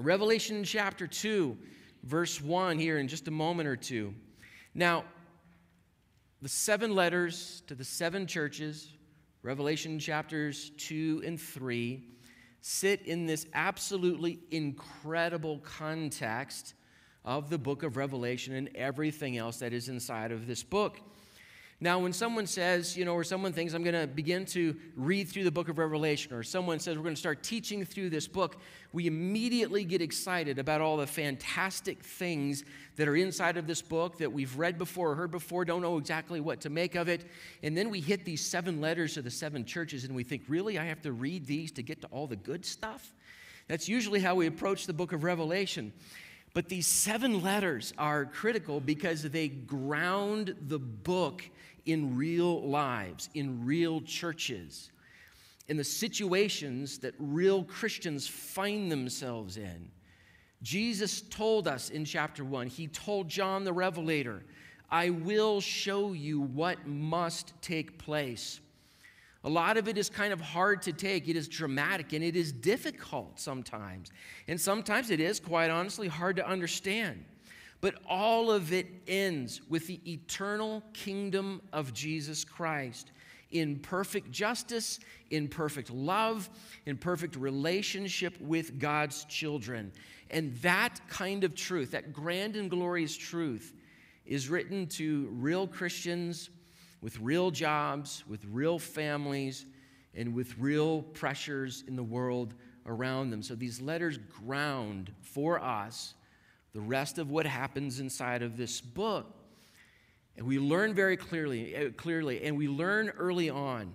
Revelation chapter 2, verse 1 here in just a moment or two. Now, the 7 letters to the 7 churches, Revelation chapters 2 and 3, sit in this absolutely incredible context of the book of Revelation and everything else that is inside of this book. Now, when someone says, you know, or someone thinks, I'm going to begin to read through the book of Revelation, or someone says, we're going to start teaching through this book, we immediately get excited about all the fantastic things that are inside of this book that we've read before or heard before, don't know exactly what to make of it. And then we hit these 7 letters to the 7 churches, and we think, really, I have to read these to get to all the good stuff? That's usually how we approach the book of Revelation. But these 7 letters are critical because they ground the book in real lives, in real churches, in the situations that real Christians find themselves in. Jesus told us in chapter 1, he told John the Revelator, I will show you what must take place. A lot of it is kind of hard to take. It is dramatic, and it is difficult sometimes. And sometimes it is, quite honestly, hard to understand. But all of it ends with the eternal kingdom of Jesus Christ in perfect justice, in perfect love, in perfect relationship with God's children. And that kind of truth, that grand and glorious truth, is written to real Christians with real jobs, with real families, and with real pressures in the world around them. So these letters ground for us the rest of what happens inside of this book. And we learn very clearly, and we learn early on,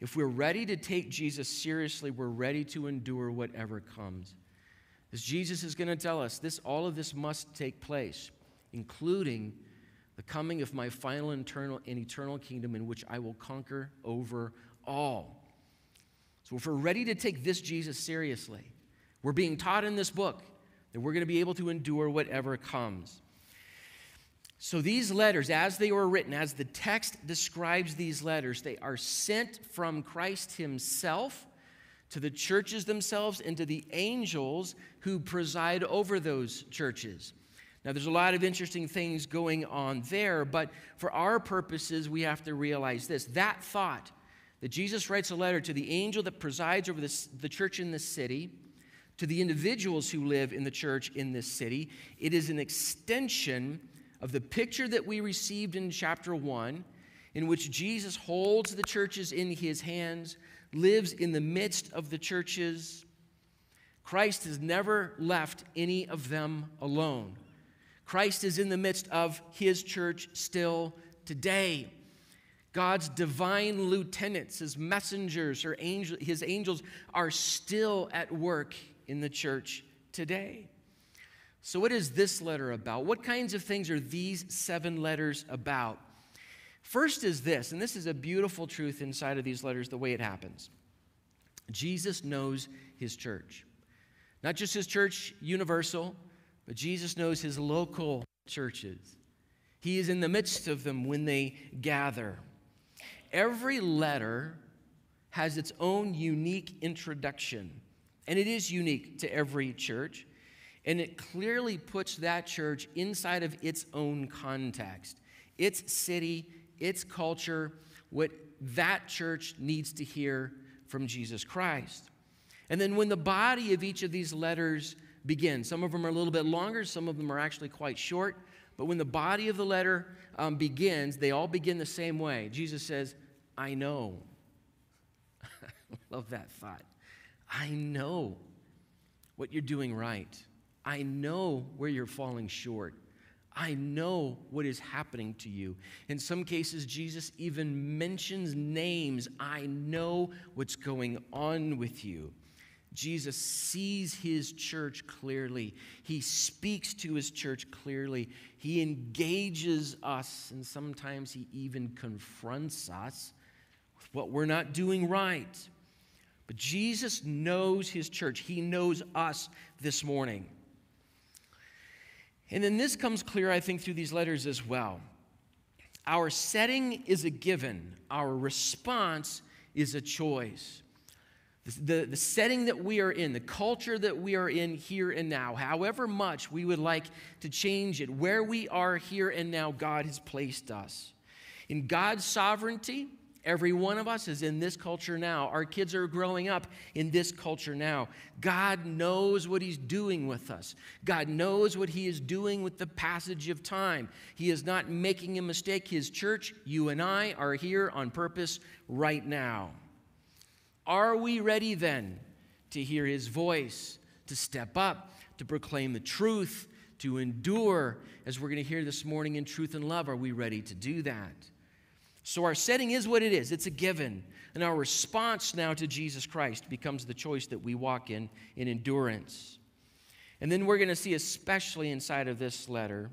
if we're ready to take Jesus seriously, we're ready to endure whatever comes. As Jesus is going to tell us, all of this must take place, including the coming of my final and eternal kingdom in which I will conquer over all. So if we're ready to take this Jesus seriously, we're being taught in this book that we're going to be able to endure whatever comes. So these letters, as they were written, as the text describes these letters, they are sent from Christ himself to the churches themselves and to the angels who preside over those churches. Now, there's a lot of interesting things going on there, but for our purposes, we have to realize this. That thought that Jesus writes a letter to the angel that presides over the church in this city, to the individuals who live in the church in this city, it is an extension of the picture that we received in chapter 1, in which Jesus holds the churches in his hands, lives in the midst of the churches. Christ has never left any of them alone. Christ is in the midst of his church still today. God's divine lieutenants, his messengers, his angels are still at work in the church today. So what is this letter about? What kinds of things are these 7 letters about? First is this, and this is a beautiful truth inside of these letters, the way it happens. Jesus knows his church. Not just his church, universal, but Jesus knows his local churches. He is in the midst of them when they gather. Every letter has its own unique introduction, and it is unique to every church, and it clearly puts that church inside of its own context, its city, its culture, what that church needs to hear from Jesus Christ. And then when the body of each of these letters begin. Some of them are a little bit longer. Some of them are actually quite short. But when the body of the letter begins, they all begin the same way. Jesus says, I know. I love that thought. I know what you're doing right. I know where you're falling short. I know what is happening to you. In some cases, Jesus even mentions names. I know what's going on with you. Jesus sees his church clearly. He speaks to his church clearly. He engages us, and sometimes he even confronts us with what we're not doing right. But Jesus knows his church. He knows us this morning. And then this comes clear, I think, through these letters as well. Our setting is a given. Our response is a choice. The setting that we are in, the culture that we are in here and now, however much we would like to change it, where we are here and now, God has placed us. In God's sovereignty, every one of us is in this culture now. Our kids are growing up in this culture now. God knows what he's doing with us. God knows what he is doing with the passage of time. He is not making a mistake. His church, you and I, are here on purpose right now. Are we ready then to hear his voice, to step up, to proclaim the truth, to endure, as we're going to hear this morning, in truth and love? Are we ready to do that? So our setting is what it is. It's a given. And our response now to Jesus Christ becomes the choice that we walk in endurance. And then we're going to see, especially inside of this letter,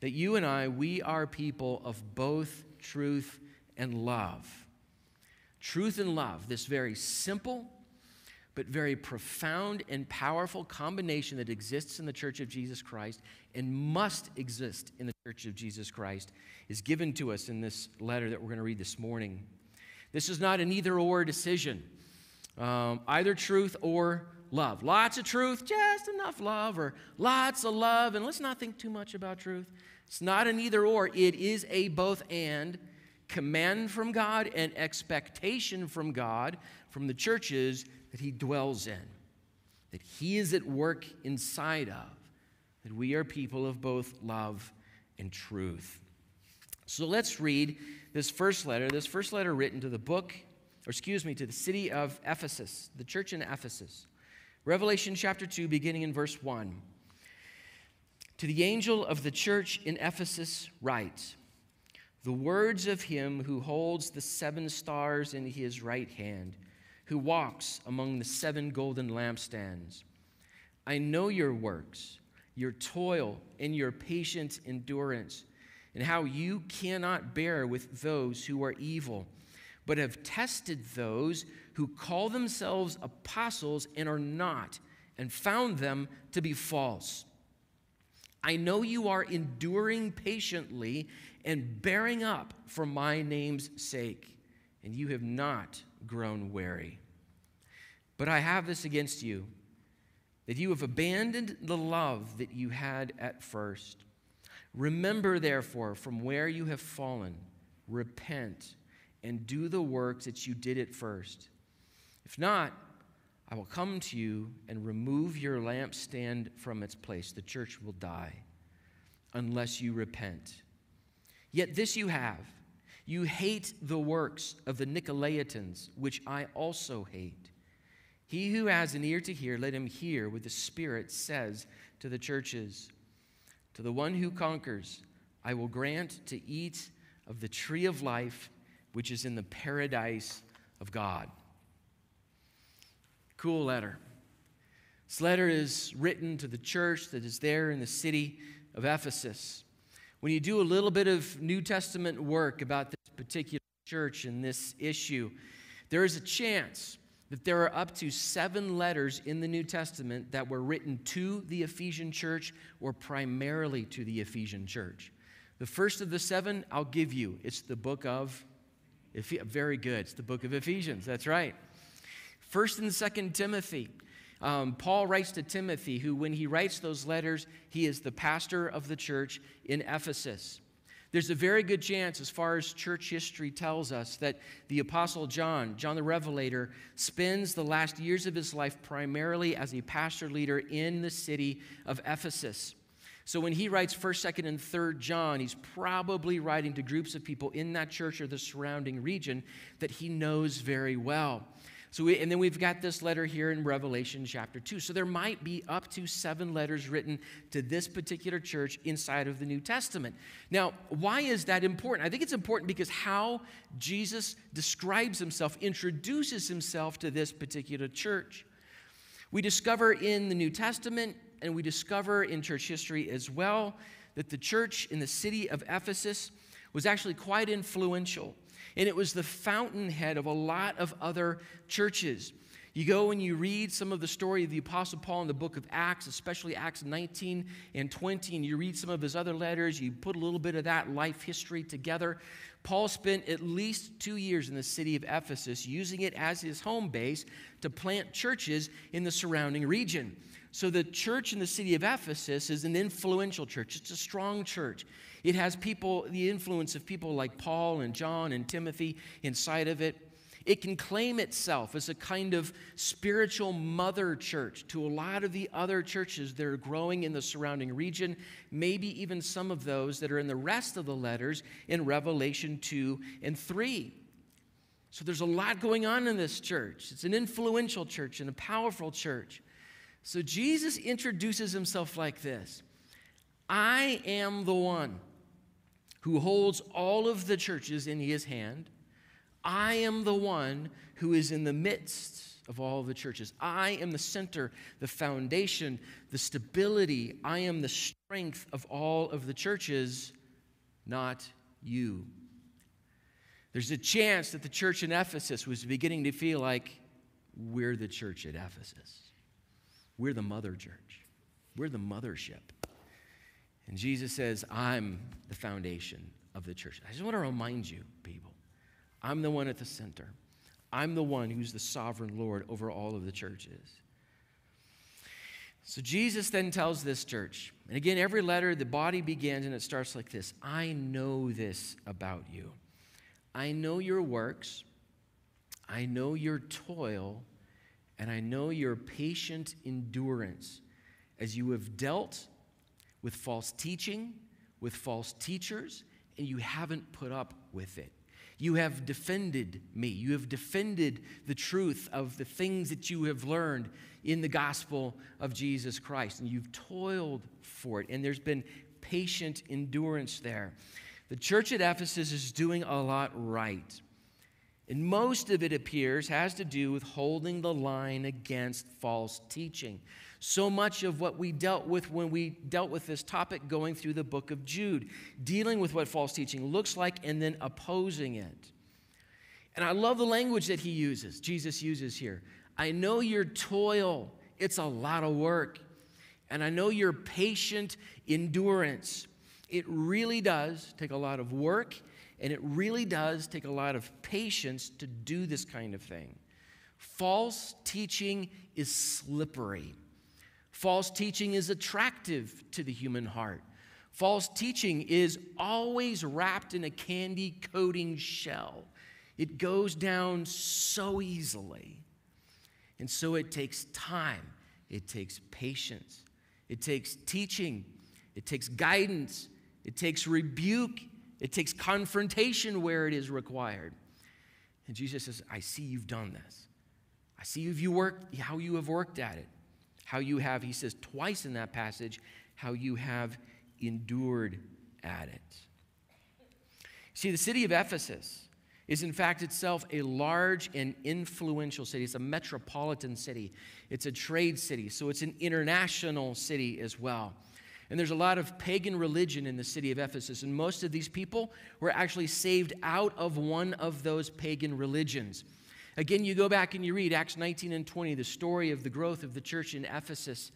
that you and I, we are people of both truth and love. Truth and love, this very simple but very profound and powerful combination that exists in the Church of Jesus Christ and must exist in the Church of Jesus Christ, is given to us in this letter that we're going to read this morning. This is not an either-or decision, either truth or love. Lots of truth, just enough love, or lots of love, and let's not think too much about truth. It's not an either-or. It is a both-and command from God and expectation from God, from the churches that he dwells in, that he is at work inside of, that we are people of both love and truth. So let's read this first letter written to the city of Ephesus, the church in Ephesus. Revelation chapter 2, beginning in verse 1. To the angel of the church in Ephesus write, the words of him who holds the seven stars in his right hand, who walks among the seven golden lampstands. I know your works, your toil, and your patient endurance, and how you cannot bear with those who are evil, but have tested those who call themselves apostles and are not, and found them to be false. I know you are enduring patiently and bearing up for my name's sake, and you have not grown weary. But I have this against you, that you have abandoned the love that you had at first. Remember, therefore, from where you have fallen, repent, and do the works that you did at first. If not, I will come to you and remove your lampstand from its place. The church will die unless you repent. Yet this you have. You hate the works of the Nicolaitans, which I also hate. He who has an ear to hear, let him hear what the Spirit says to the churches. To the one who conquers, I will grant to eat of the tree of life, which is in the paradise of God. Cool letter. This letter is written to the church that is there in the city of Ephesus. When you do a little bit of New Testament work about this particular church and this issue, there is a chance that there are up to 7 letters in the New Testament that were written to the Ephesian church or primarily to the Ephesian church. The first of the 7 I'll give you. It's the book of Ephesians. Very good. It's the book of Ephesians. That's right. 1st and 2nd Timothy. Paul writes to Timothy, who, when he writes those letters, he is the pastor of the church in Ephesus. There's a very good chance, as far as church history tells us, that the Apostle John the Revelator, spends the last years of his life primarily as a pastor leader in the city of Ephesus. So when he writes 1st, 2nd, and 3rd John, he's probably writing to groups of people in that church or the surrounding region that he knows very well. So and then we've got this letter here in Revelation chapter 2. So there might be up to 7 letters written to this particular church inside of the New Testament. Now, why is that important? I think it's important because how Jesus describes himself, introduces himself to this particular church. We discover in the New Testament, and we discover in church history as well, that the church in the city of Ephesus was actually quite influential. And it was the fountainhead of a lot of other churches. You go and you read some of the story of the Apostle Paul in the book of Acts, especially Acts 19 and 20, and you read some of his other letters. You put a little bit of that life history together. Paul spent at least 2 years in the city of Ephesus, using it as his home base to plant churches in the surrounding region. So the church in the city of Ephesus is an influential church. It's a strong church. It has people, the influence of people like Paul and John and Timothy inside of it. It can claim itself as a kind of spiritual mother church to a lot of the other churches that are growing in the surrounding region, maybe even some of those that are in the rest of the letters in Revelation 2 and 3. So there's a lot going on in this church. It's an influential church and a powerful church. So Jesus introduces himself like this: I am the one who holds all of the churches in his hand. I am the one who is in the midst of all the churches. I am the center, the foundation, the stability. I am the strength of all of the churches, not you. There's a chance that the church in Ephesus was beginning to feel like, we're the church at Ephesus. We're the mother church. We're the mothership. And Jesus says, I'm the foundation of the church. I just want to remind you, people, I'm the one at the center. I'm the one who's the sovereign Lord over all of the churches. So Jesus then tells this church, and again, every letter, the body begins and it starts like this: I know this about you. I know your works. I know your toil. And I know your patient endurance as you have dealt with false teaching, with false teachers, and you haven't put up with it. You have defended me. You have defended the truth of the things that you have learned in the gospel of Jesus Christ. And you've toiled for it. And there's been patient endurance there. The church at Ephesus is doing a lot right. And most of it appears has to do with holding the line against false teaching. So much of what we dealt with when we dealt with this topic going through the book of Jude, dealing with what false teaching looks like and then opposing it. And I love the language that he uses, Jesus uses here. I know your toil, it's a lot of work. And I know your patient endurance. It really does take a lot of work. And it really does take a lot of patience to do this kind of thing. False teaching is slippery. False teaching is attractive to the human heart. False teaching is always wrapped in a candy coating shell. It goes down so easily. And so it takes time. It takes patience. It takes teaching. It takes guidance. It takes rebuke. It takes confrontation where it is required. And Jesus says, I see you've done this. I see how you have worked at it. He says twice in that passage, how you have endured at it. See, the city of Ephesus is in fact itself a large and influential city. It's a metropolitan city. It's a trade city. So it's an international city as well. And there's a lot of pagan religion in the city of Ephesus. And most of these people were actually saved out of one of those pagan religions. Again, you go back and you read Acts 19 and 20, the story of the growth of the church in Ephesus.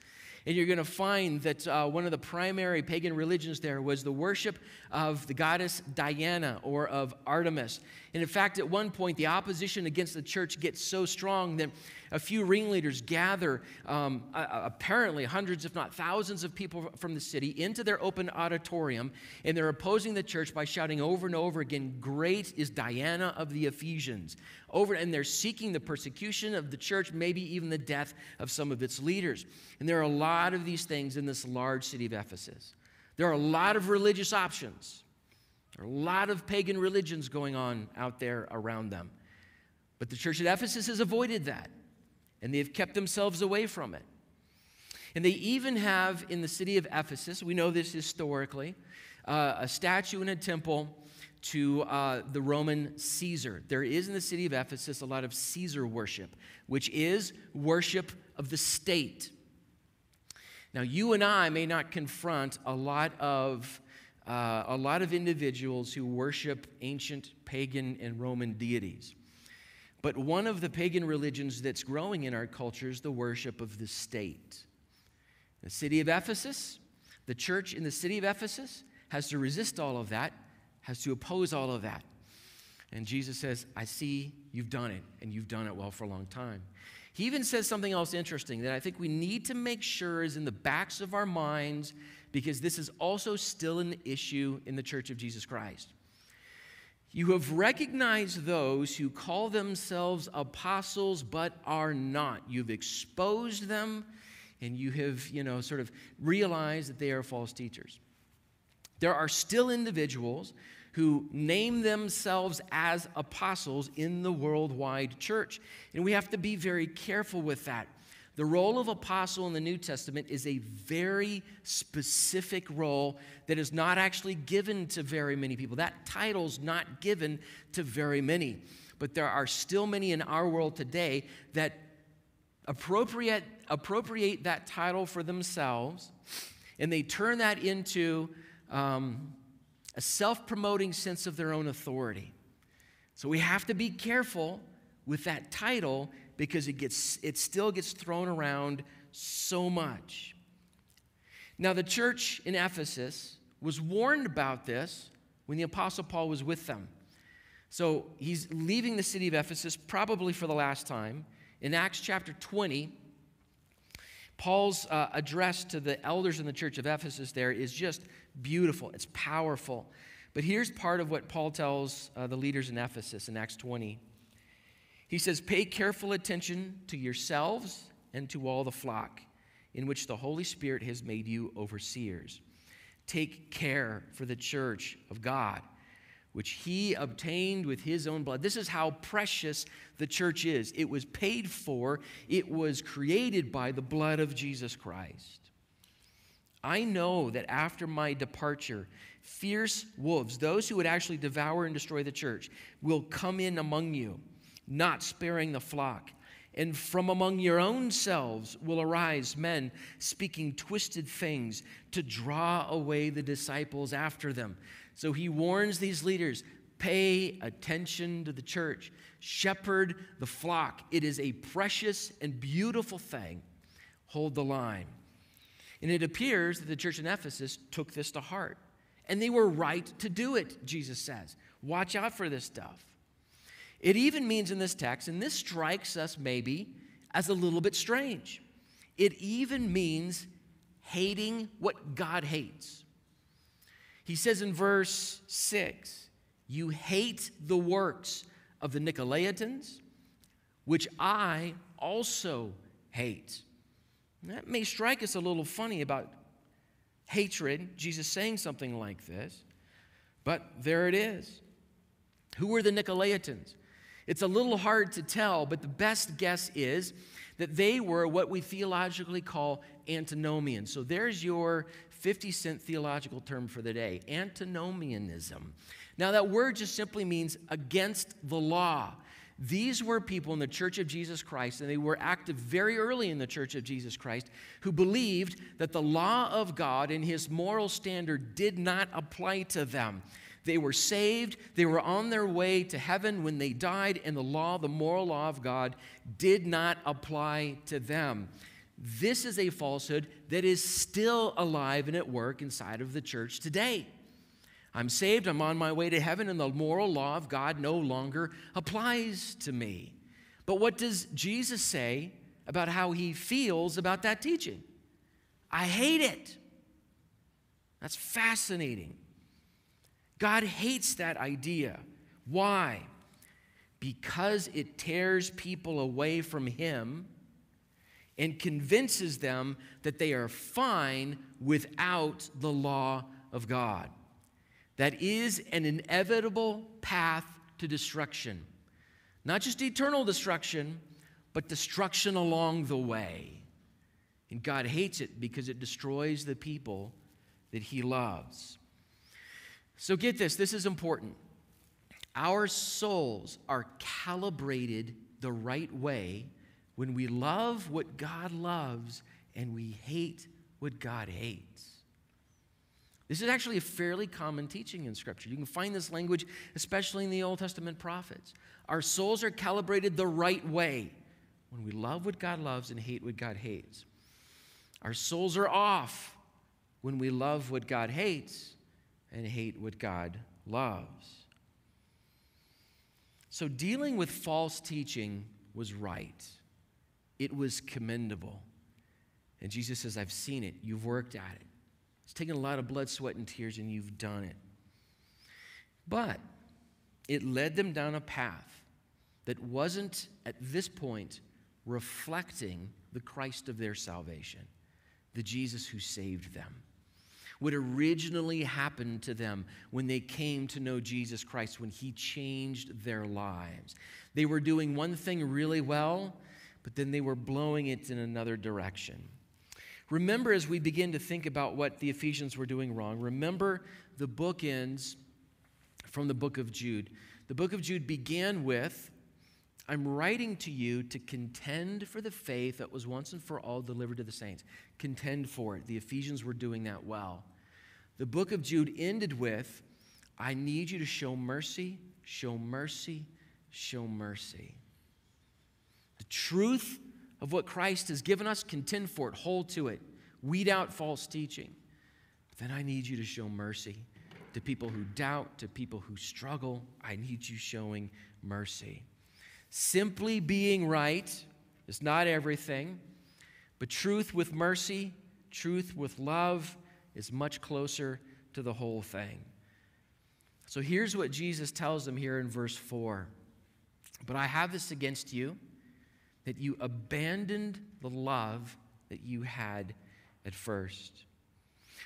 And you're going to find that one of the primary pagan religions there was the worship of the goddess Diana or of Artemis. And in fact, at one point, the opposition against the church gets so strong that a few ringleaders gather apparently hundreds, if not thousands, of people from the city into their open auditorium, and they're opposing the church by shouting over and over again, "Great is Diana of the Ephesians!" And they're seeking the persecution of the church, maybe even the death of some of its leaders. And there are a lot of these things in this large city of Ephesus. There are a lot of religious options. There are a lot of pagan religions going on out there around them. But the church at Ephesus has avoided that. And they've kept themselves away from it. And they even have in the city of Ephesus, we know this historically, a statue and a temple to the Roman Caesar. There is in the city of Ephesus a lot of Caesar worship, which is worship of the state. Now, you and I may not confront a lot of individuals who worship ancient pagan and Roman deities. But one of the pagan religions that's growing in our culture is the worship of the state. The city of Ephesus, the church in the city of Ephesus has to resist all of that, has to oppose all of that. And Jesus says, I see you've done it, and you've done it well for a long time. He even says something else interesting that I think we need to make sure is in the backs of our minds, because this is also still an issue in the Church of Jesus Christ. You have recognized those who call themselves apostles but are not. You've exposed them, and you have, sort of realized that they are false teachers. There are still individuals who name themselves as apostles in the worldwide church, and we have to be very careful with that. The role of apostle in the New Testament is a very specific role that is not actually given to very many people. That title's not given to very many. But there are still many in our world today that appropriate that title for themselves, and they turn that into a self-promoting sense of their own authority. So we have to be careful with that title, because it still gets thrown around so much. Now, the church in Ephesus was warned about this when the Apostle Paul was with them. So he's leaving the city of Ephesus probably for the last time. In Acts chapter 20, Paul's address to the elders in the church of Ephesus there is just beautiful. It's powerful. But here's part of what Paul tells the leaders in Ephesus in Acts 20. He says, pay careful attention to yourselves and to all the flock in which the Holy Spirit has made you overseers. Take care for the church of God, which he obtained with his own blood. This is how precious the church is. It was paid for. It was created by the blood of Jesus Christ. I know that after my departure, fierce wolves, those who would actually devour and destroy the church, will come in among you, not sparing the flock. And from among your own selves will arise men speaking twisted things to draw away the disciples after them. So he warns these leaders, pay attention to the church. Shepherd the flock. It is a precious and beautiful thing. Hold the line. And it appears that the church in Ephesus took this to heart. And they were right to do it, Jesus says. Watch out for this stuff. It even means in this text, and this strikes us maybe as a little bit strange, it even means hating what God hates. He says in verse 6, you hate the works of the Nicolaitans, which I also hate. And that may strike us a little funny about hatred, Jesus saying something like this, but there it is. Who were the Nicolaitans? It's a little hard to tell, but the best guess is that they were what we theologically call antinomian. So there's your 50-cent theological term for the day, antinomianism. Now, that word just simply means against the law. These were people in the Church of Jesus Christ, and they were active very early in the Church of Jesus Christ, who believed that the law of God and his moral standard did not apply to them. They were saved, they were on their way to heaven when they died, and the law, the moral law of God, did not apply to them. This is a falsehood that is still alive and at work inside of the church today. I'm saved, I'm on my way to heaven, and the moral law of God no longer applies to me. But what does Jesus say about how he feels about that teaching? I hate it. That's fascinating. God hates that idea. Why? Because it tears people away from him and convinces them that they are fine without the law of God. That is an inevitable path to destruction. Not just eternal destruction, but destruction along the way. And God hates it because it destroys the people that he loves. So get this, this is important. Our souls are calibrated the right way when we love what God loves and we hate what God hates. This is actually a fairly common teaching in Scripture. You can find this language, especially in the Old Testament prophets. Our souls are calibrated the right way when we love what God loves and hate what God hates. Our souls are off when we love what God hates and hate what God loves. So dealing with false teaching was right. It was commendable. And Jesus says, I've seen it. You've worked at it. It's taken a lot of blood, sweat, and tears, and you've done it. But it led them down a path that wasn't, at this point, reflecting the Christ of their salvation, the Jesus who saved them. What originally happened to them when they came to know Jesus Christ, when he changed their lives. They were doing one thing really well, but then they were blowing it in another direction. Remember, as we begin to think about what the Ephesians were doing wrong, remember the bookends from the book of Jude. The book of Jude began with, I'm writing to you to contend for the faith that was once and for all delivered to the saints. Contend for it. The Ephesians were doing that well. The book of Jude ended with, I need you to show mercy, show mercy, show mercy. The truth of what Christ has given us, contend for it, hold to it, weed out false teaching. But then I need you to show mercy to people who doubt, to people who struggle. I need you showing mercy. Simply being right is not everything, but truth with mercy, truth with love is much closer to the whole thing. So here's what Jesus tells them here in verse 4. But I have this against you, that you abandoned the love that you had at first.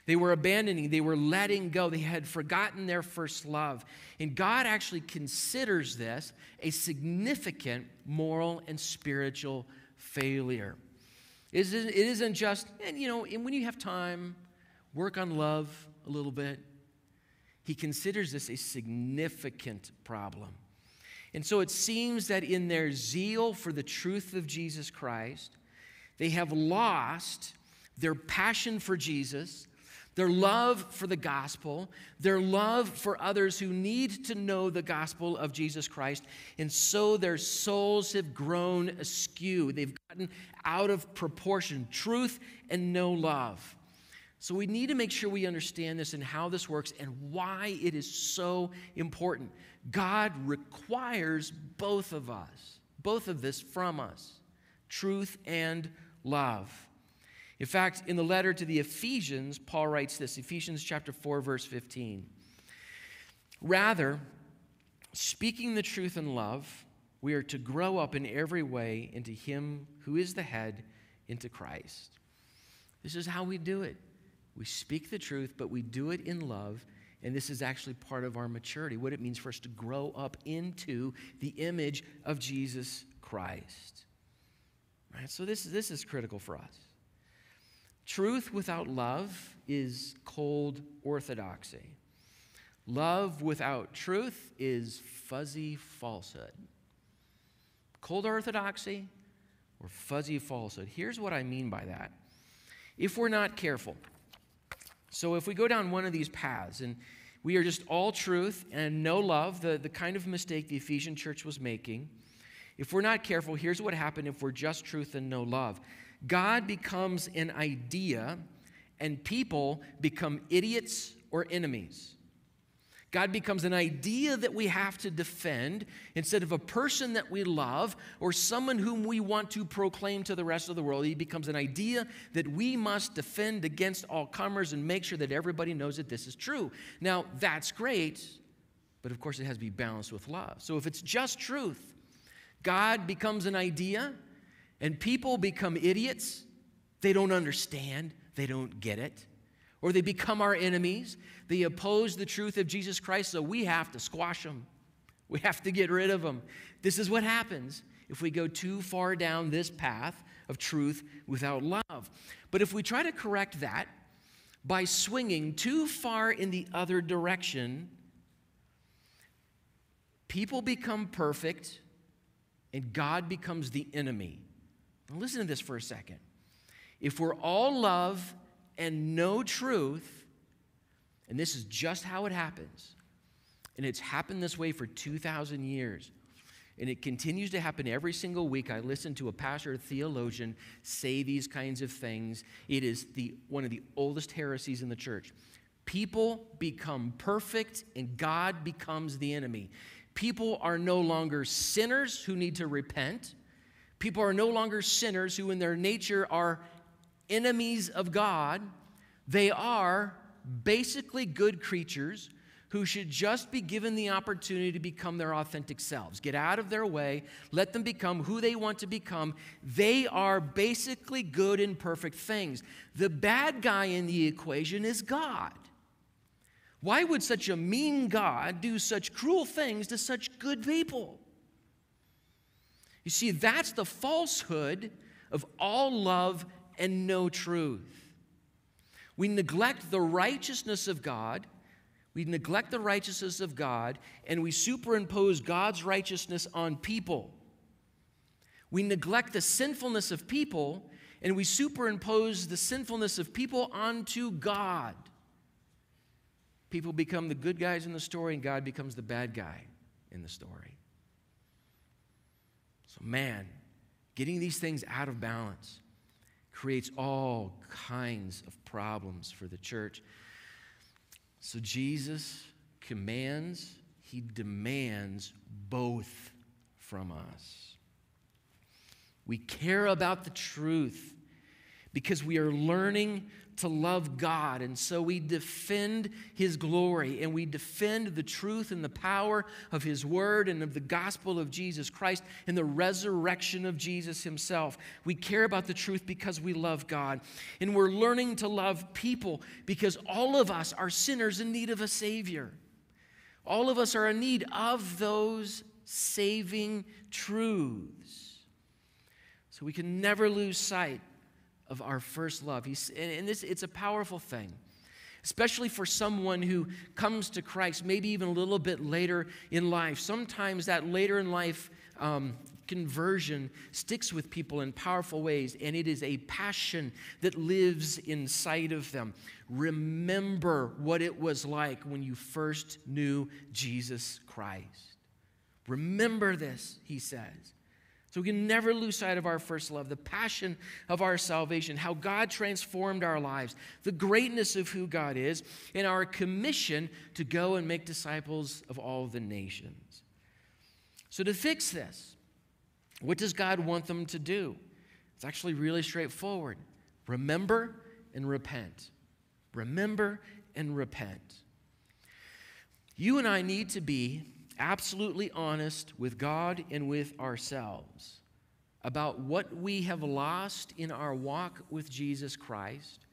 They were abandoning, they were letting go, they had forgotten their first love. And God actually considers this a significant moral and spiritual failure. It isn't just, and when you have time, work on love a little bit. He considers this a significant problem. And so it seems that in their zeal for the truth of Jesus Christ, they have lost their passion for Jesus, their love for the gospel, their love for others who need to know the gospel of Jesus Christ, and so their souls have grown askew. They've gotten out of proportion, truth and no love. So we need to make sure we understand this and how this works and why it is so important. God requires both of us, both of this from us, truth and love. In fact, in the letter to the Ephesians, Paul writes this, Ephesians chapter 4, verse 15. Rather, speaking the truth in love, we are to grow up in every way into him who is the head, into Christ. This is how we do it. We speak the truth, but we do it in love, and this is actually part of our maturity, what it means for us to grow up into the image of Jesus Christ. Right? So this is critical for us. Truth without love is cold orthodoxy. Love without truth is fuzzy falsehood. Cold orthodoxy or fuzzy falsehood. Here's what I mean by that. If we're not careful, so if we go down one of these paths and we are just all truth and no love, the kind of mistake the Ephesian church was making, if we're not careful, here's what happened if we're just truth and no love. God becomes an idea, and people become idiots or enemies. God becomes an idea that we have to defend instead of a person that we love or someone whom we want to proclaim to the rest of the world. He becomes an idea that we must defend against all comers and make sure that everybody knows that this is true. Now, that's great, but of course it has to be balanced with love. So if it's just truth, God becomes an idea, and people become idiots. They don't understand. They don't get it. Or they become our enemies. They oppose the truth of Jesus Christ, so we have to squash them. We have to get rid of them. This is what happens if we go too far down this path of truth without love. But if we try to correct that by swinging too far in the other direction, people become perfect, and God becomes the enemy. Now listen to this for a second. If we're all love and no truth, And this is just how it happens. And it's happened this way for 2,000 years. And it continues to happen every single week. I listen to a pastor, a theologian, say these kinds of things. It is one of the oldest heresies in the church. People become perfect and God becomes the enemy. People are no longer sinners who need to repent. People are no longer sinners who in their nature are enemies of God. They are basically good creatures who should just be given the opportunity to become their authentic selves. Get out of their way. Let them become who they want to become. They are basically good and perfect things. The bad guy in the equation is God. Why would such a mean God do such cruel things to such good people? You see, that's the falsehood of all love and no truth. We neglect the righteousness of God. We neglect the righteousness of God, and we superimpose God's righteousness on people. We neglect the sinfulness of people, and we superimpose the sinfulness of people onto God. People become the good guys in the story, and God becomes the bad guy in the story. So, man, getting these things out of balance creates all kinds of problems for the church. So Jesus commands, he demands both from us. We care about the truth because we are learning to love God, and so we defend his glory, and we defend the truth and the power of his word and of the gospel of Jesus Christ and the resurrection of Jesus himself. We care about the truth because we love God, and we're learning to love people because all of us are sinners in need of a Savior. All of us are in need of those saving truths. So we can never lose sight of our first love. It's a powerful thing, especially for someone who comes to Christ maybe even a little bit later in life. Sometimes that later in life conversion sticks with people in powerful ways, and it is a passion that lives inside of them. Remember what it was like when you first knew Jesus Christ. Remember this, he says. So we can never lose sight of our first love, the passion of our salvation, how God transformed our lives, the greatness of who God is, and our commission to go and make disciples of all the nations. So to fix this, what does God want them to do? It's actually really straightforward. Remember and repent. Remember and repent. You and I need to be absolutely honest with God and with ourselves about what we have lost in our walk with Jesus Christ,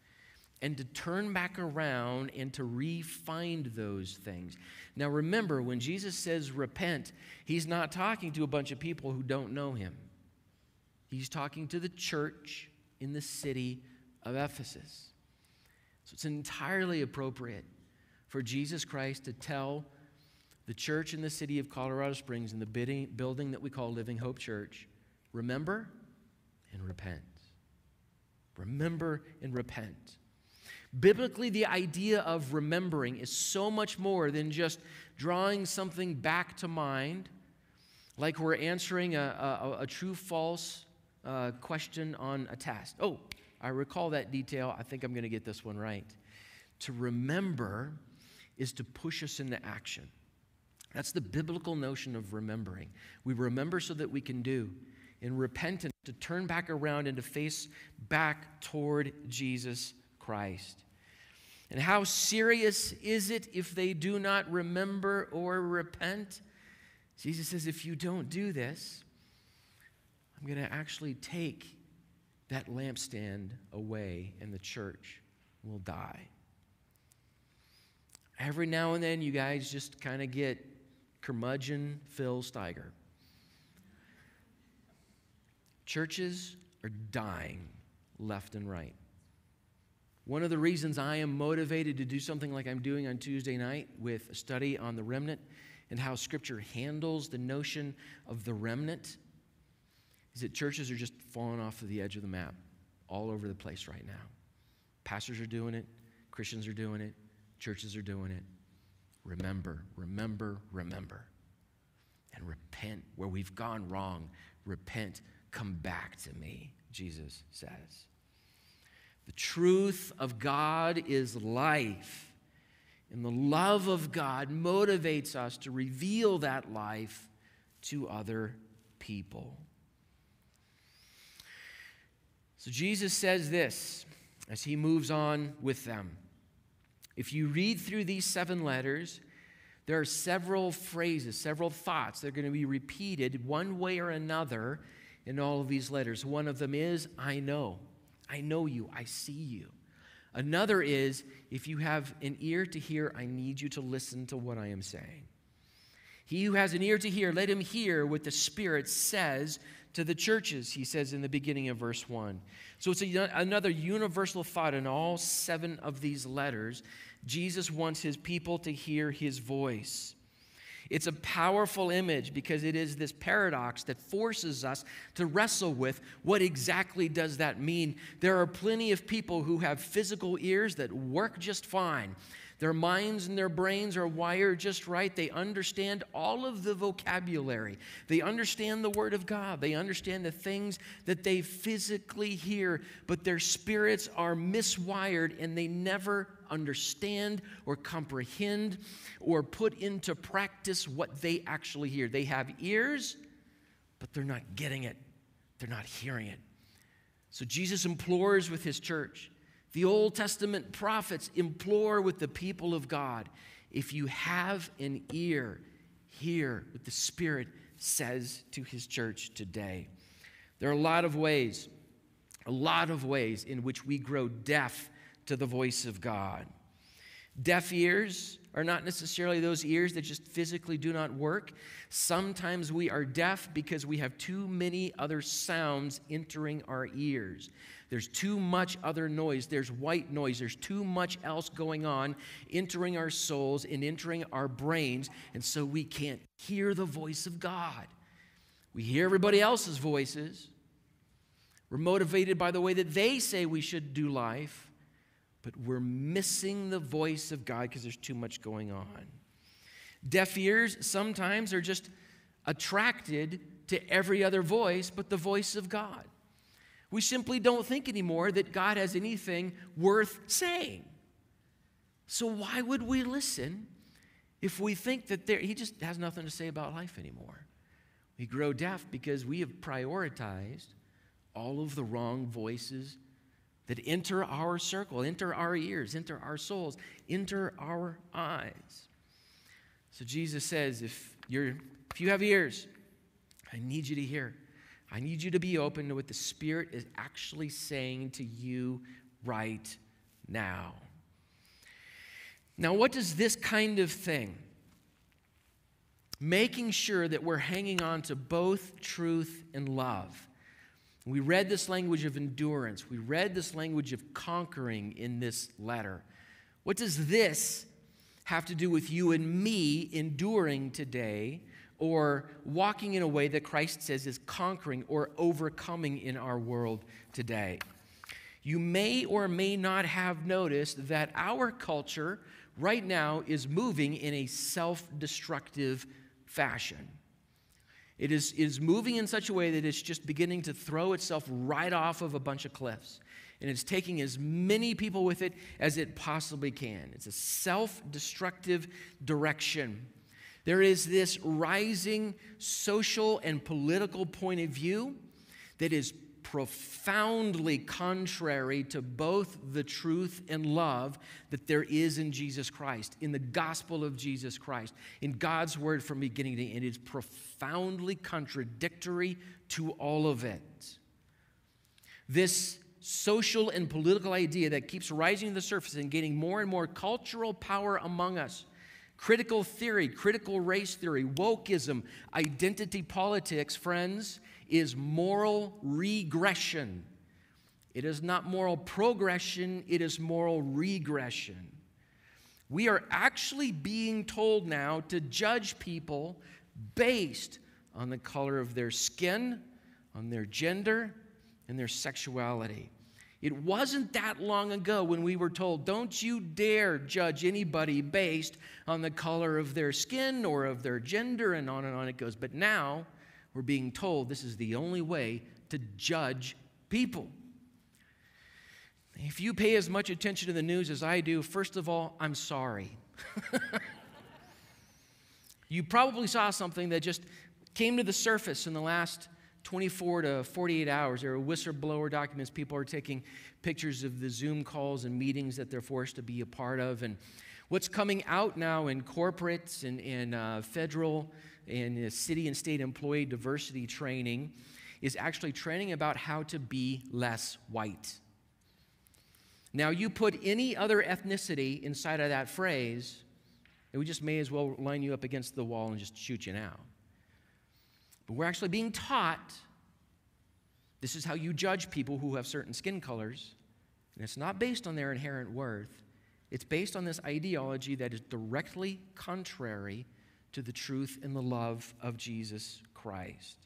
and to turn back around and to re-find those things. Now remember, when Jesus says repent, he's not talking to a bunch of people who don't know him. He's talking to the church in the city of Ephesus. So it's entirely appropriate for Jesus Christ to tell the church in the city of Colorado Springs, in the building that we call Living Hope Church, remember and repent. Remember and repent. Biblically, the idea of remembering is so much more than just drawing something back to mind, like we're answering a true-false question on a test. Oh, I recall that detail. I think I'm going to get this one right. To remember is to push us into action. That's the biblical notion of remembering. We remember so that we can do, and repentance to turn back around and to face back toward Jesus Christ. And how serious is it if they do not remember or repent? Jesus says, if you don't do this, I'm going to actually take that lampstand away and the church will die. Every now and then, you guys just kind of get curmudgeon Phil Steiger. Churches are dying left and right. One of the reasons I am motivated to do something like I'm doing on Tuesday night with a study on the remnant and how Scripture handles the notion of the remnant is that churches are just falling off of the edge of the map all over the place right now. Pastors are doing it. Christians are doing it. Churches are doing it. Remember, remember, remember. And repent. Where we've gone wrong, repent. Come back to me, Jesus says. The truth of God is life. And the love of God motivates us to reveal that life to other people. So Jesus says this as he moves on with them. If you read through these 7 letters, there are several phrases, several thoughts that are going to be repeated one way or another in all of these letters. One of them is, I know. I know you. I see you. Another is, if you have an ear to hear, I need you to listen to what I am saying. He who has an ear to hear, let him hear what the Spirit says to the churches, he says in the beginning of verse 1. So it's another universal thought in all 7 of these letters. Jesus wants his people to hear his voice. It's a powerful image because it is this paradox that forces us to wrestle with what exactly does that mean. There are plenty of people who have physical ears that work just fine. Their minds and their brains are wired just right. They understand all of the vocabulary. They understand the Word of God. They understand the things that they physically hear, but their spirits are miswired and they never understand or comprehend or put into practice what they actually hear. They have ears, but they're not getting it. They're not hearing it. So Jesus implores with his church. The Old Testament prophets implore with the people of God, if you have an ear, hear what the Spirit says to his church today. There are a lot of ways in which we grow deaf to the voice of God. Deaf ears are not necessarily those ears that just physically do not work. Sometimes we are deaf because we have too many other sounds entering our ears. There's too much other noise. There's white noise. There's too much else going on entering our souls and entering our brains, and so we can't hear the voice of God. We hear everybody else's voices. We're motivated by the way that they say we should do life. But we're missing the voice of God because there's too much going on. Deaf ears sometimes are just attracted to every other voice but the voice of God. We simply don't think anymore that God has anything worth saying. So why would we listen if we think that he just has nothing to say about life anymore? We grow deaf because we have prioritized all of the wrong voices that enter our circle, enter our ears, enter our souls, enter our eyes. So Jesus says, if you have ears, I need you to hear. I need you to be open to what the Spirit is actually saying to you right now. Now, what does this kind of thing, making sure that we're hanging on to both truth and love, we read this language of endurance. We read this language of conquering in this letter. What does this have to do with you and me enduring today or walking in a way that Christ says is conquering or overcoming in our world today? You may or may not have noticed that our culture right now is moving in a self-destructive fashion. It is moving in such a way that it's just beginning to throw itself right off of a bunch of cliffs. And it's taking as many people with it as it possibly can. It's a self-destructive direction. There is this rising social and political point of view that is profoundly contrary to both the truth and love that there is in Jesus Christ, in the gospel of Jesus Christ, in God's word from beginning to end. It is profoundly contradictory to all of it. This social and political idea that keeps rising to the surface and gaining more and more cultural power among us, critical theory, critical race theory, wokeism, identity politics, friends, is moral regression. It is not moral progression, it is moral regression. We are actually being told now to judge people based on the color of their skin, on their gender, and their sexuality. It wasn't that long ago when we were told, don't you dare judge anybody based on the color of their skin or of their gender, and on it goes. But now we're being told this is the only way to judge people. If you pay as much attention to the news as I do, first of all, I'm sorry. You probably saw something that just came to the surface in the last 24 to 48 hours. There are whistleblower documents. People are taking pictures of the Zoom calls and meetings that they're forced to be a part of. And what's coming out now in corporates and federal and city and state employee diversity training is actually training about how to be less white. Now, you put any other ethnicity inside of that phrase, and we just may as well line you up against the wall and just shoot you now. But we're actually being taught this is how you judge people who have certain skin colors, and it's not based on their inherent worth. It's based on this ideology that is directly contrary to the truth and the love of Jesus Christ.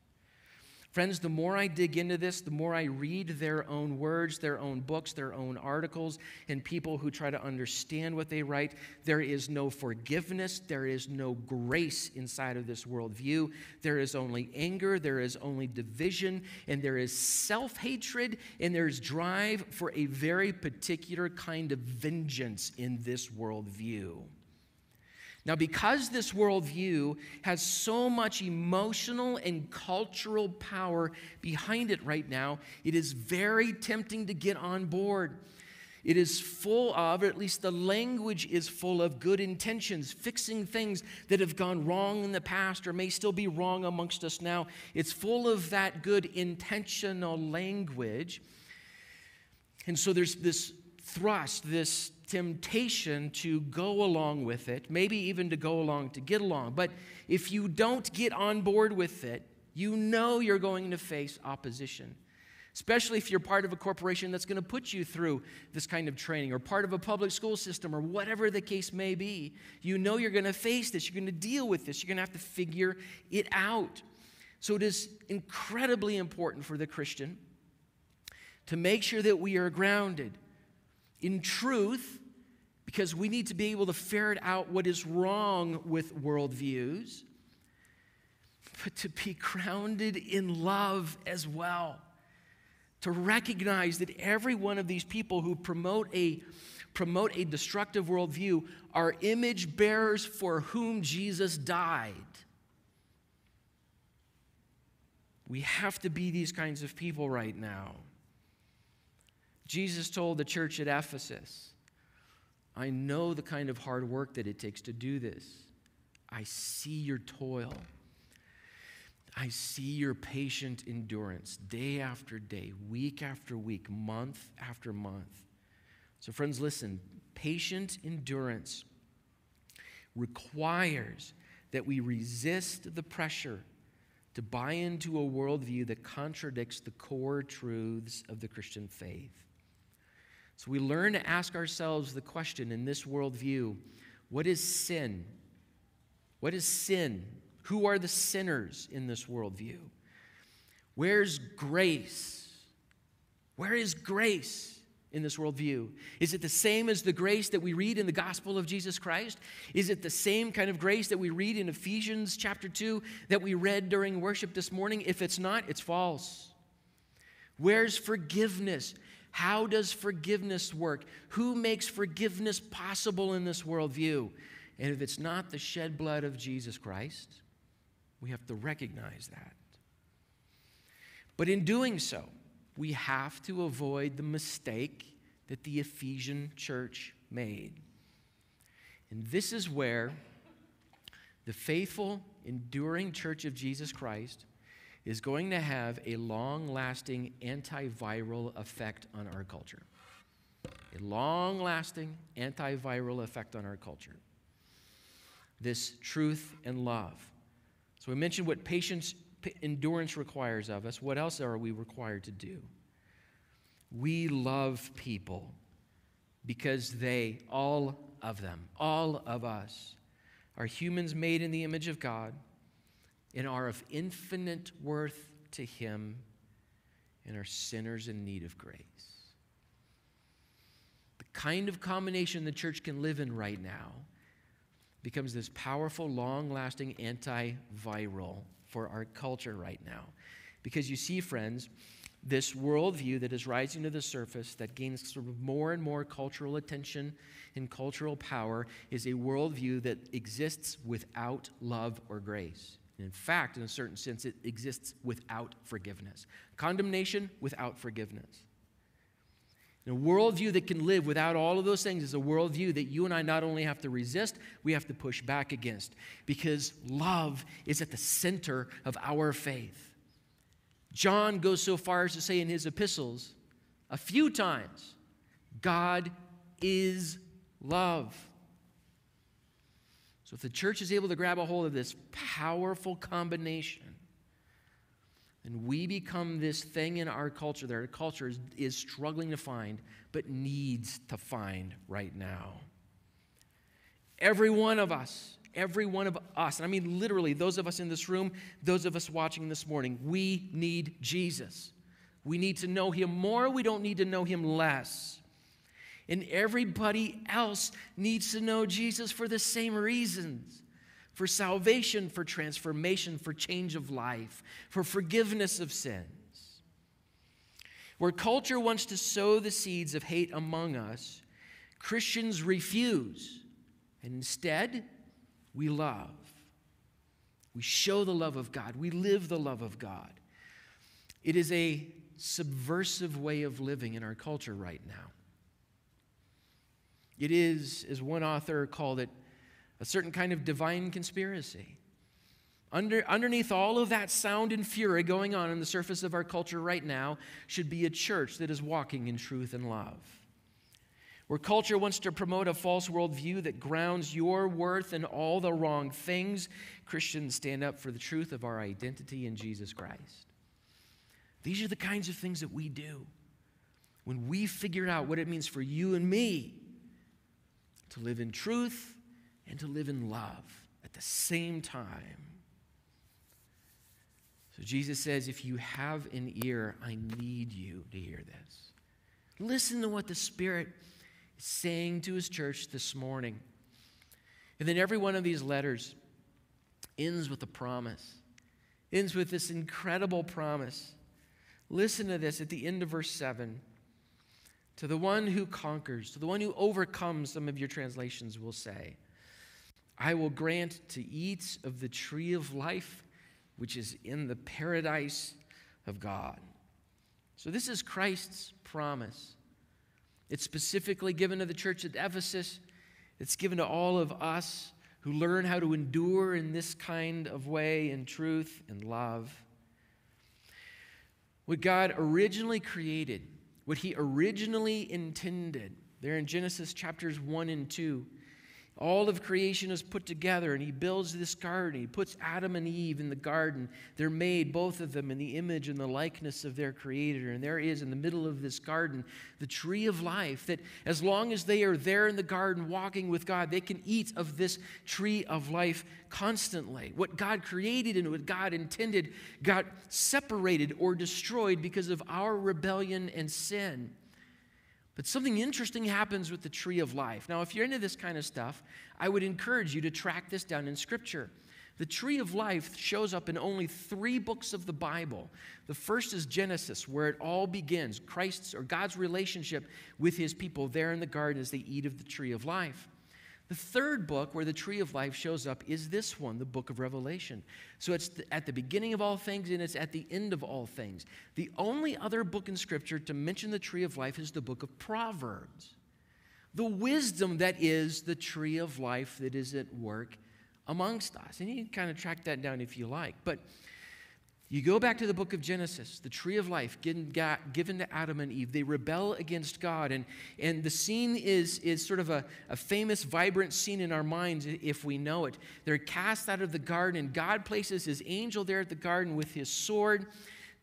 Friends, the more I dig into this, the more I read their own words, their own books, their own articles, and people who try to understand what they write. There is no forgiveness. There is no grace inside of this worldview. There is only anger. There is only division. And there is self-hatred. And there is drive for a very particular kind of vengeance in this worldview. Now, because this worldview has so much emotional and cultural power behind it right now, it is very tempting to get on board. It is full of, or at least the language is full of, good intentions, fixing things that have gone wrong in the past or may still be wrong amongst us now. It's full of that good intentional language. And so there's this thrust, this temptation to go along with it, maybe even to go along to get along. But if you don't get on board with it, you know you're going to face opposition, especially if you're part of a corporation that's going to put you through this kind of training, or part of a public school system, or whatever the case may be. You know you're going to face this. You're going to deal with this. You're going to have to figure it out. So it is incredibly important for the Christian to make sure that we are grounded in truth, because we need to be able to ferret out what is wrong with worldviews, but to be grounded in love as well, to recognize that every one of these people who promote a destructive worldview are image bearers for whom Jesus died. We have to be these kinds of people right now. Jesus told the church at Ephesus, I know the kind of hard work that it takes to do this. I see your toil. I see your patient endurance day after day, week after week, month after month. So friends, listen, patient endurance requires that we resist the pressure to buy into a worldview that contradicts the core truths of the Christian faith. So we learn to ask ourselves the question in this worldview, what is sin? What is sin? Who are the sinners in this worldview? Where's grace? Where is grace in this worldview? Is it the same as the grace that we read in the gospel of Jesus Christ? Is it the same kind of grace that we read in Ephesians chapter 2 that we read during worship this morning? If it's not, it's false. Where's forgiveness? How does forgiveness work? Who makes forgiveness possible in this worldview? And if it's not the shed blood of Jesus Christ, we have to recognize that. But in doing so, we have to avoid the mistake that the Ephesian church made. And this is where the faithful, enduring church of Jesus Christ is going to have a long-lasting antiviral effect on our culture. A long-lasting antiviral effect on our culture. This truth and love. So we mentioned what patience, endurance requires of us. What else are we required to do? We love people because they, all of them, all of us, are humans made in the image of God, and are of infinite worth to Him, and are sinners in need of grace. kind of combination the church can live in right now becomes this powerful, long-lasting antiviral for our culture right now. Because you see, friends, this worldview that is rising to the surface, that gains sort of more and more cultural attention and cultural power, is a worldview that exists without love or grace. And in fact, in a certain sense, it exists without forgiveness. Condemnation without forgiveness. And a worldview that can live without all of those things is a worldview that you and I not only have to resist, we have to push back against, because love is at the center of our faith. John goes so far as to say in his epistles a few times, God is love. So if the church is able to grab a hold of this powerful combination, then we become this thing in our culture that our culture is struggling to find, but needs to find right now. Every one of us, and I mean literally those of us in this room, those of us watching this morning, we need Jesus. We need to know him more. We don't need to know him less. And everybody else needs to know Jesus for the same reasons. For salvation, for transformation, for change of life, for forgiveness of sins. Where culture wants to sow the seeds of hate among us, Christians refuse. And instead, we love. We show the love of God. We live the love of God. It is a subversive way of living in our culture right now. It is, as one author called it, a certain kind of divine conspiracy. Underneath all of that sound and fury going on the surface of our culture right now should be a church that is walking in truth and love. Where culture wants to promote a false worldview that grounds your worth in all the wrong things, Christians stand up for the truth of our identity in Jesus Christ. These are the kinds of things that we do when we figure out what it means for you and me to live in truth and to live in love at the same time. So Jesus says, if you have an ear, I need you to hear this. Listen to what the Spirit saying to his church this morning. And then every one of these letters ends with a promise, ends with this incredible promise. Listen to this at the end of verse 7. To the one who conquers, to the one who overcomes, some of your translations will say, I will grant to eat of the tree of life, which is in the paradise of God. So this is Christ's promise. It's specifically given to the church at Ephesus. It's given to all of us who learn how to endure in this kind of way, in truth and love. What God originally created, what he originally intended, there in Genesis chapters 1 and 2, all of creation is put together, and he builds this garden. He puts Adam and Eve in the garden. They're made, both of them, in the image and the likeness of their creator. And there is, in the middle of this garden, the tree of life, that as long as they are there in the garden walking with God, they can eat of this tree of life constantly. What God created and what God intended got separated or destroyed because of our rebellion and sin. But something interesting happens with the tree of life. Now, if you're into this kind of stuff, I would encourage you to track this down in Scripture. The tree of life shows up in only 3 books of the Bible. The first is Genesis, where it all begins. Christ's or God's relationship with his people there in the garden as they eat of the tree of life. The third book where the tree of life shows up is this one, the book of Revelation. So it's at the beginning of all things, and it's at the end of all things. The only other book in Scripture to mention the tree of life is the book of Proverbs. The wisdom that is the tree of life that is at work amongst us. And you can kind of track that down if you like. But you go back to the book of Genesis, the tree of life given to Adam and Eve. They rebel against God, and the scene is sort of a famous, vibrant scene in our minds if we know it. They're cast out of the garden, and God places his angel there at the garden with his sword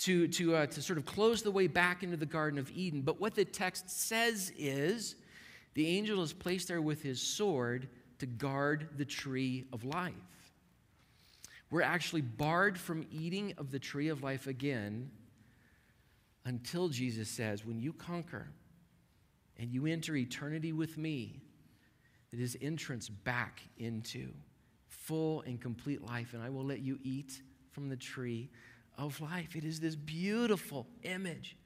to sort of close the way back into the Garden of Eden. But what the text says is the angel is placed there with his sword to guard the tree of life. We're actually barred from eating of the tree of life again until Jesus says, when you conquer and you enter eternity with me, it is entrance back into full and complete life, and I will let you eat from the tree of life. It is this beautiful image.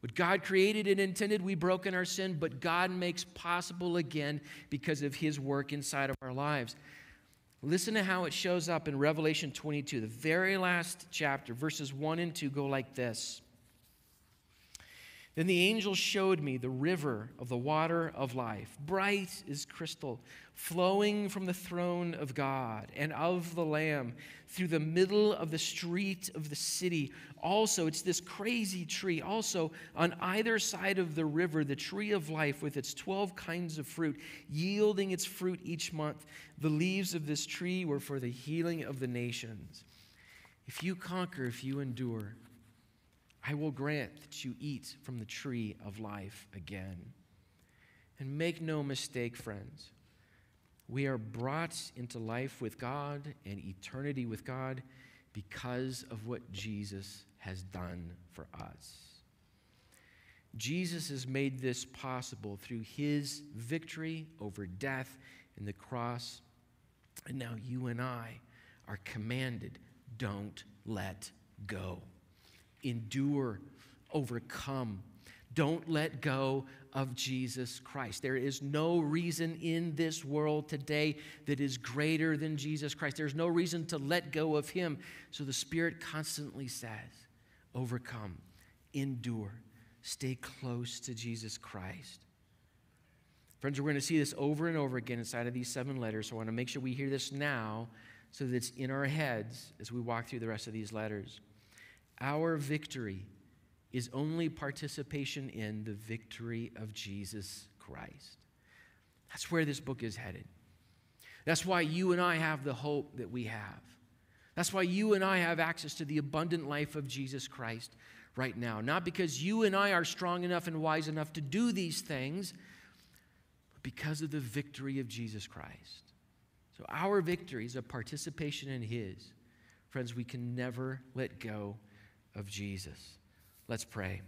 What God created and intended, we broke in our sin, but God makes possible again because of his work inside of our lives. Listen to how it shows up in Revelation 22, the very last chapter. Verses 1 and 2 go like this. Then the angel showed me the river of the water of life, bright as crystal, flowing from the throne of God and of the Lamb through the middle of the street of the city. Also, it's this crazy tree. Also, on either side of the river, the tree of life with its 12 kinds of fruit, yielding its fruit each month. The leaves of this tree were for the healing of the nations. If you conquer, if you endure, I will grant that you eat from the tree of life again. And make no mistake, friends, we are brought into life with God and eternity with God because of what Jesus has done for us. Jesus has made this possible through his victory over death and the cross. And now you and I are commanded, don't let go. Endure, overcome. Don't let go of Jesus Christ. There is no reason in this world today that is greater than Jesus Christ. There's no reason to let go of him. So the Spirit constantly says, overcome, endure, stay close to Jesus Christ. Friends, we're going to see this over and over again inside of these 7 letters. So I want to make sure we hear this now so that it's in our heads as we walk through the rest of these letters. Our victory is only participation in the victory of Jesus Christ. That's where this book is headed. That's why you and I have the hope that we have. That's why you and I have access to the abundant life of Jesus Christ right now. Not because you and I are strong enough and wise enough to do these things, but because of the victory of Jesus Christ. So our victory is a participation in his. Friends, we can never let go of Jesus. Let's pray.